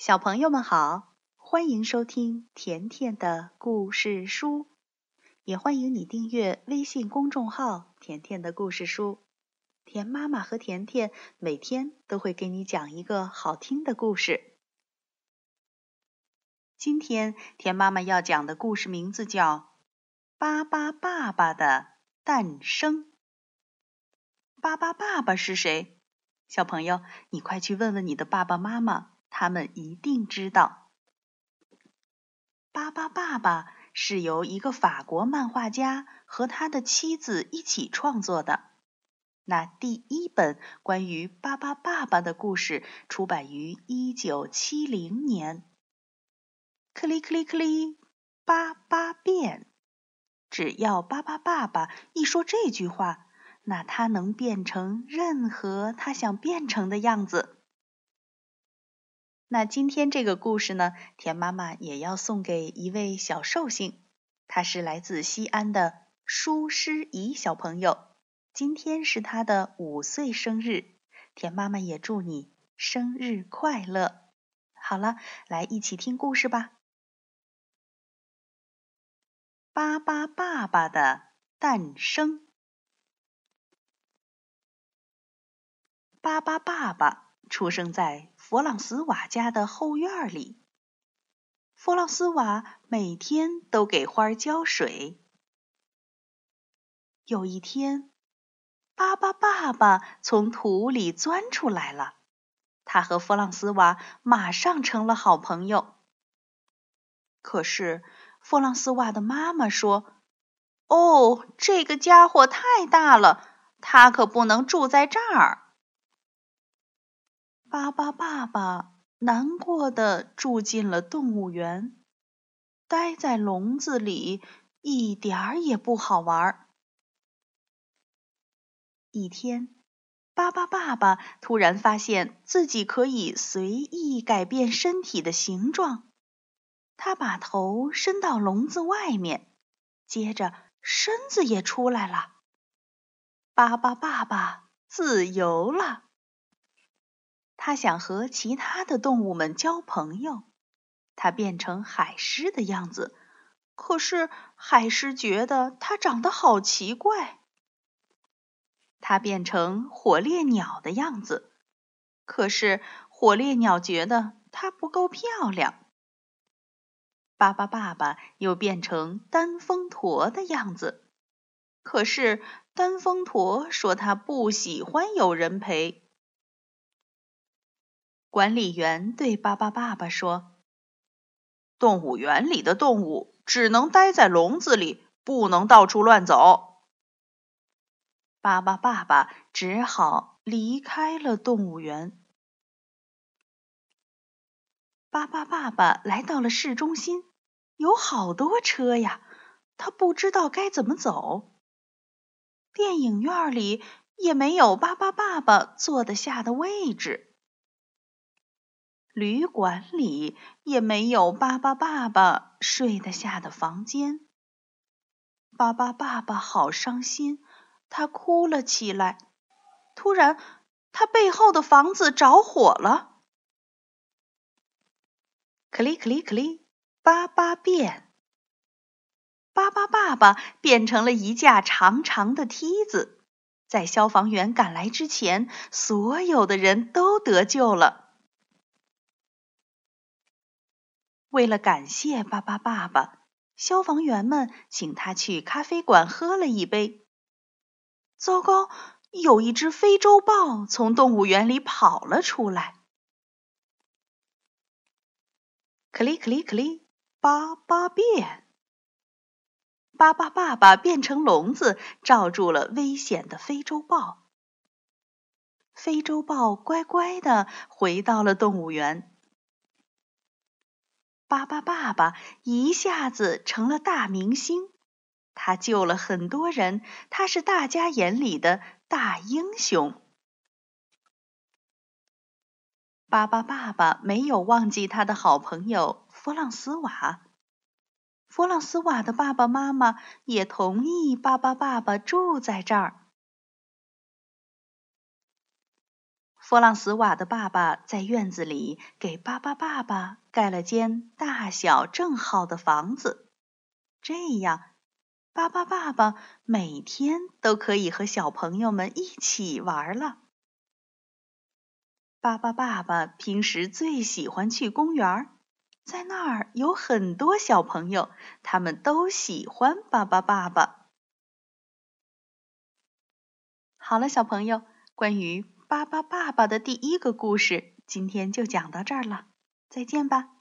小朋友们好，欢迎收听甜甜的故事书，也欢迎你订阅微信公众号甜甜的故事书。甜妈妈和甜甜每天都会给你讲一个好听的故事。今天甜妈妈要讲的故事名字叫《巴巴爸爸的诞生》。巴巴爸爸是谁？小朋友，你快去问问你的爸爸妈妈，他们一定知道。巴巴爸爸是由一个法国漫画家和他的妻子一起创作的。那第一本关于巴巴爸爸的故事出版于1970年。克哩克哩克哩，巴巴变。只要巴巴爸爸一说这句话，那他能变成任何他想变成的样子。那今天这个故事呢，田妈妈也要送给一位小寿星，他是来自西安的舒诗怡小朋友，今天是他的5岁生日，田妈妈也祝你生日快乐。好了，来一起听故事吧。巴巴爸爸的诞生。巴巴爸爸出生在弗朗斯瓦家的后院里，弗朗斯瓦每天都给花浇水。有一天，巴巴爸爸从土里钻出来了，他和弗朗斯瓦马上成了好朋友。可是，弗朗斯瓦的妈妈说：“哦，这个家伙太大了，他可不能住在这儿。”巴巴爸爸难过地住进了动物园，待在笼子里一点儿也不好玩。一天，巴巴爸爸突然发现自己可以随意改变身体的形状，他把头伸到笼子外面，接着身子也出来了。巴巴爸爸自由了。他想和其他的动物们交朋友，他变成海狮的样子，可是海狮觉得他长得好奇怪。他变成火烈鸟的样子，可是火烈鸟觉得他不够漂亮。巴巴爸爸又变成单峰驼的样子，可是单峰驼说他不喜欢有人陪。管理员对巴巴爸爸说：“动物园里的动物只能待在笼子里，不能到处乱走。”巴巴爸爸只好离开了动物园。巴巴爸爸来到了市中心，有好多车呀，他不知道该怎么走。电影院里也没有巴巴爸爸坐得下的位置。旅馆里也没有巴巴爸爸睡得下的房间。巴巴爸爸好伤心，他哭了起来。突然，他背后的房子着火了。克哩克哩克哩，巴巴变。巴巴爸爸变成了一架长长的梯子，在消防员赶来之前，所有的人都得救了。为了感谢巴巴爸爸，消防员们请他去咖啡馆喝了一杯。糟糕，有一只非洲豹从动物园里跑了出来。克哩克哩克哩，巴巴变。巴巴爸爸变成笼子，罩住了危险的非洲豹。非洲豹乖乖地回到了动物园。巴巴爸爸一下子成了大明星，他救了很多人，他是大家眼里的大英雄。巴巴爸爸没有忘记他的好朋友弗朗斯瓦，弗朗斯瓦的爸爸妈妈也同意巴巴爸爸住在这儿。弗朗斯瓦的爸爸在院子里给巴巴爸爸盖了间大小正好的房子，这样巴巴爸爸每天都可以和小朋友们一起玩了。巴巴爸爸平时最喜欢去公园，在那儿有很多小朋友，他们都喜欢巴巴爸爸。好了，小朋友，关于巴巴爸爸的第一个故事，今天就讲到这儿了，再见吧。